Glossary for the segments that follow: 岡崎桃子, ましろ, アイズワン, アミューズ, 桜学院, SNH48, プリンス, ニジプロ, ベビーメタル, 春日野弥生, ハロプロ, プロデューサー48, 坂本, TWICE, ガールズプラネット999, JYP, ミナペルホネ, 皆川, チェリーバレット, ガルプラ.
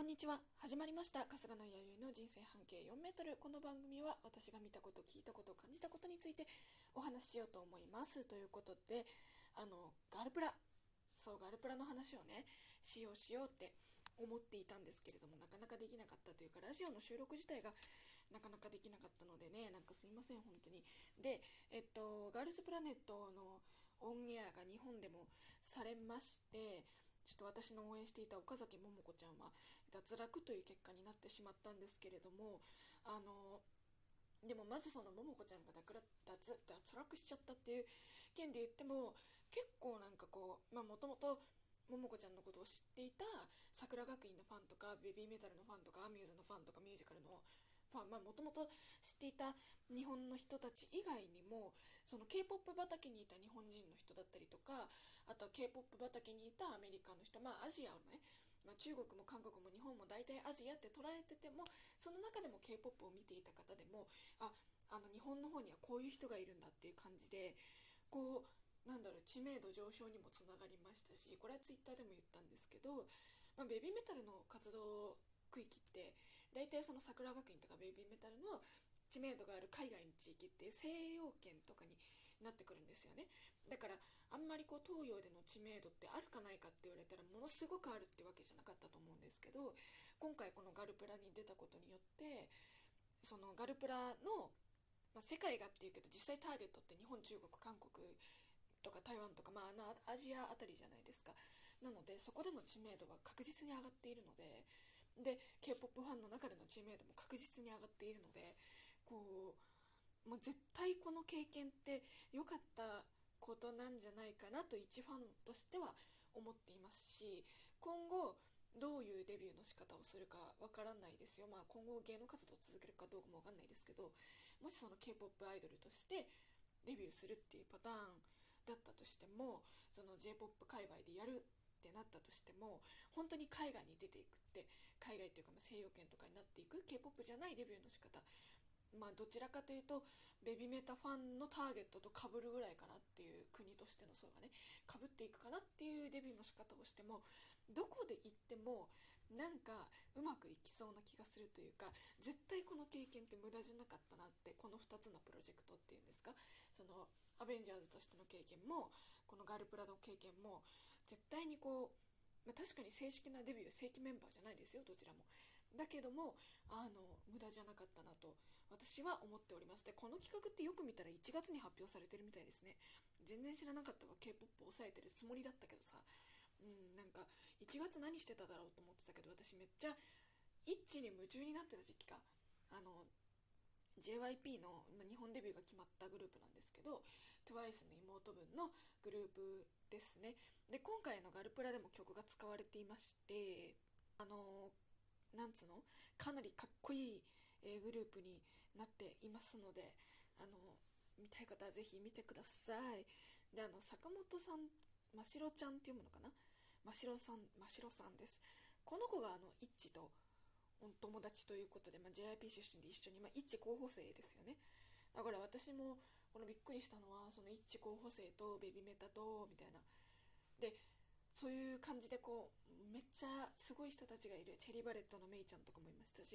こんにちは。始まりました春日野弥生の人生半径4メートル。この番組は私が見たこと、聞いたこと、感じたことについてお話ししようと思いますということで、ガルプラの話をねしようって思っていたんですけれども、なかなかできなかったというか、ラジオの収録自体がなかなかできなかったのでね、なんかすいません本当に。で、ガールズプラネットのオンエアが日本でもされまして、ちょっと私の応援していた岡崎桃子ちゃんは脱落という結果になってしまったんですけれども、でもまずその桃子ちゃんが脱落しちゃったっていう件で言っても、結構なんかこう、もともと桃子ちゃんのことを知っていた桜学院のファンとか、ベビーメタルのファンとか、アミューズのファンとか、ミュージカルのファン、もともと知っていた日本の人たち以外にも、その K-POP 畑にいた日本人の人だったりとか、あとは K-POP 畑にいたアメリカの人、アジアをね、中国も韓国も日本も大体アジアって捉えてても、その中でも K-POP を見ていた方でも、日本の方にはこういう人がいるんだっていう感じで、こう知名度上昇にもつながりましたし、これはツイッターでも言ったんですけど、ベビーメタルの活動区域って大体その桜学院とかベビーメタルの知名度がある海外の地域って西洋圏とかになってくるんですよね。だからあんまりこう東洋での知名度ってあるかないかって言われたら、ものすごくあるってわけじゃなかったと思うんですけど、今回このガルプラに出たことによって、そのガルプラの、世界がっていうけど、実際ターゲットって日本、中国、韓国とか台湾とか、アジアあたりじゃないですか。なのでそこでの知名度は確実に上がっているので、K-POP ファンの中での知名度も確実に上がっているので、こうもう絶対この経験って良かったことなんじゃないかなと一ファンとしては思っていますし、今後どういうデビューの仕方をするかわからないですよ。今後芸能活動を続けるかどうかもわかんないですけど、もしその K-POP アイドルとしてデビューするっていうパターンだったとしても、その J-POP 界隈でやるってなったとしても、本当に海外に出ていくって、海外というか西洋圏とかになっていく K-POP じゃないデビューの仕方、どちらかというとベビメタファンのターゲットと被るぐらいかなっていう、国としての層がね被っていくかなっていうデビューの仕方をしても、どこで行ってもなんかうまくいきそうな気がするというか、絶対この経験って無駄じゃなかったなって、この2つのプロジェクトっていうんですか、そのアベンジャーズとしての経験もこのガルプラの経験も絶対にこう、確かに正式なデビュー正規メンバーじゃないですよどちらも、だけども無駄じゃなかったなと私は思っております。でこの企画ってよく見たら1月に発表されてるみたいですね。全然知らなかったわ。 K-POP を抑えてるつもりだったけどさ、なんか1月何してただろうと思ってたけど、私めっちゃ一に夢中になってた時期か、JYP の日本デビューが決まったグループなんですけど、 TWICE の妹分のグループですね。で今回のガルプラでも曲が使われていまして、かなりかっこいいグループになっていますので、見たい方はぜひ見てください。で坂本さん、ましろちゃんっていうものかな、ましろさんです。この子がイッチと友達ということで、JYP 出身で一緒に、一候補生ですよね。だから私もこのびっくりしたのは、その一候補生とベビメタとみたいなで、そういう感じでこうめっちゃすごい人たちがいる。チェリーバレットのメイちゃんとかもいましたし、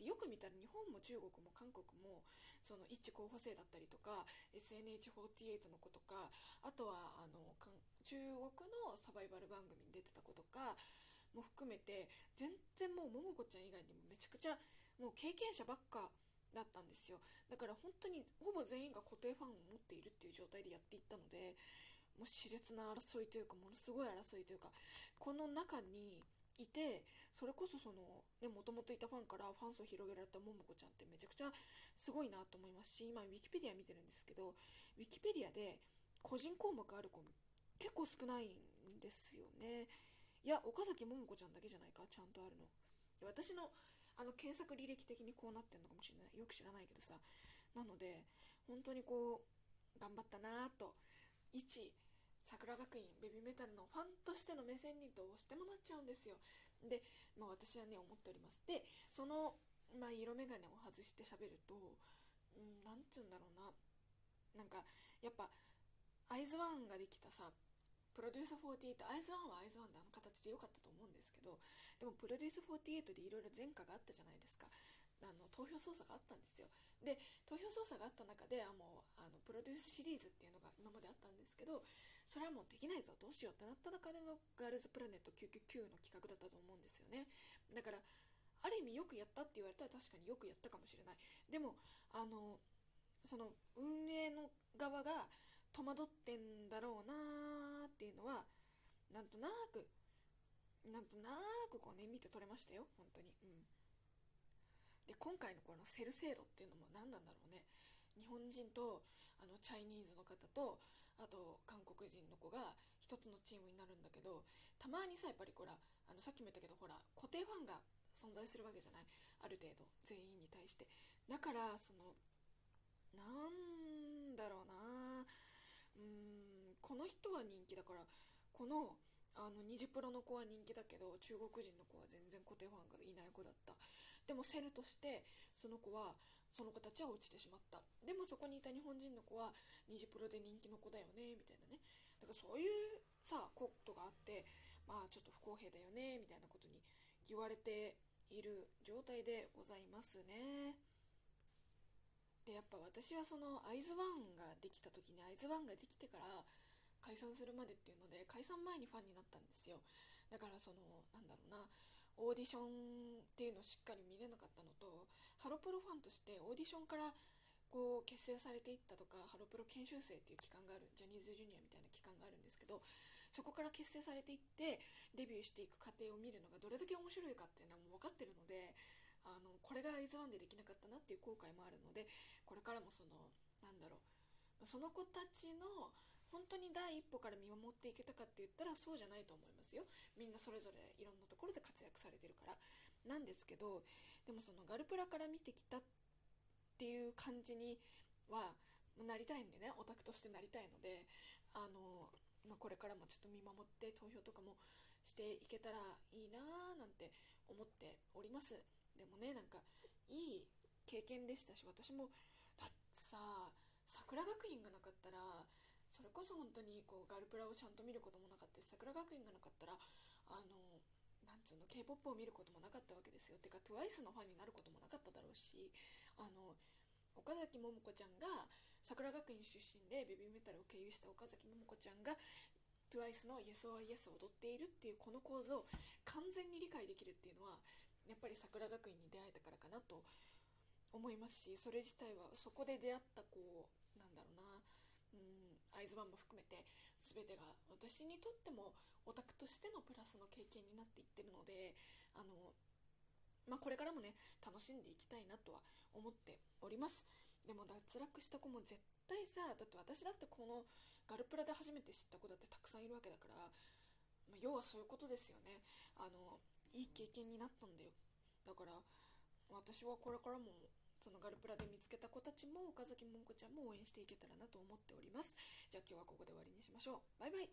でよく見たら日本も中国も韓国もその一候補生だったりとか、 SNH48 の子とか、あとは中国のサバイバル番組に出てた子とかも含めて、全然もう桃子ちゃん以外にもめちゃくちゃもう経験者ばっかだったんですよ。だから本当にほぼ全員が固定ファンを持っているっていう状態でやっていったので、もう熾烈な争いというか、ものすごい争いというか、この中にいて、それこそそのもともといたファンからファン層を広げられた桃子ちゃんってめちゃくちゃすごいなと思いますし、今ウィキペディア見てるんですけど、ウィキペディアで個人項目ある子結構少ないんですよね。いや岡崎桃子ちゃんだけじゃないか、ちゃんとあるの。私の検索履歴的にこうなってるのかもしれない、よく知らないけどさ。なので本当にこう頑張ったなと、一桜学院ベビーメタルのファンとしての目線にどうしてもなっちゃうんですよ。で、私はね思っております。でその、色眼鏡を外して喋ると、なんていうんだろうな、なんかやっぱアイズワンができたさ、プロデューサー48、アイズワンはアイズワンで形で良かったと思うんですけど、でもプロデュース48でいろいろ前科があったじゃないですか。投票操作があったんですよ。で、投票操作があった中でプロデュースシリーズっていうのが今まであったんですけど、それはもうできないぞ、どうしようってなった中でのガールズプラネット999の企画だったと思うんですよね。だからある意味よくやったって言われたら確かによくやったかもしれない。でもその運営の側が戸惑ってんだろうなーっていうのはなんとなくこうね見て取れましたよ、本当に。うん。で今回のこのセル制度っていうのも何なんだろうね。日本人とチャイニーズの方とあと韓国人の子が一つのチームになるんだけど、たまにさやっぱりこらさっきも言ったけどほら固定ファンが存在するわけじゃない、ある程度全員に対して。だからそのなんだろうな、この人は人気だからこのニジプロの子は人気だけど中国人の子は全然固定ファンがいない子だった。でもセルとしてその子たちは落ちてしまった。でもそこにいた日本人の子はニジプロで人気の子だよねみたいなね。だからそういうさことがあって、まあちょっと不公平だよねみたいなことに言われている状態でございますね。でやっぱ私はそのアイズワンができた時に、アイズワンができてから解散するまでっていうので解散前にファンになったんですよ。だからなんだろうな、オーディションっていうのをしっかり見れなかったのと、ハロプロファンとしてオーディションからこう結成されていったとか、ハロプロ研修生っていう期間がある、ジャニーズジュニアみたいな期間があるんですけど、そこから結成されていってデビューしていく過程を見るのがどれだけ面白いかっていうのはもう分かってるので、これがアイズワンでできなかったなっていう後悔もあるので、これからもなんだろう、その子たちの本当に第一歩から見守っていけたかって言ったらそうじゃないと思いますよ。みんなそれぞれいろんなところで活躍されてるからなんですけど、でもガルプラから見てきたっていう感じにはなりたいんでね、オタクとしてなりたいので、これからもちょっと見守って投票とかもしていけたらいいなーなんて思っております。でもね、なんかいい経験でしたし、私もだってさ桜学院がなかったら、それこそ本当にこうガルプラをちゃんと見ることもなかったし、桜学院がなかったらなんつうの K-POP を見ることもなかったわけですよ。てか TWICE のファンになることもなかっただろうし、岡崎桃子ちゃんが桜学院出身でベビーメタルを経由した岡崎桃子ちゃんが TWICE の Yes or Yes を踊っているっていうこの構図を完全に理解できるっていうのはやっぱり桜学院に出会えたからかなと思いますし、それ自体はそこで出会ったこうなんだろうな、アイズワンも含めて全てが私にとってもオタクとしてのプラスの経験になっていってるので、これからもね楽しんでいきたいなとは思っております。でも脱落した子も絶対さ、だって私だってこのガルプラで初めて知った子だってたくさんいるわけだから、要はそういうことですよね。いい経験になったんだよ。だから私はこれからもそのガルプラで見つけた子たちも岡崎桃子ちゃんも応援していけたらなと思っております。じゃあ今日はここで終わりにしましょう。バイバイ。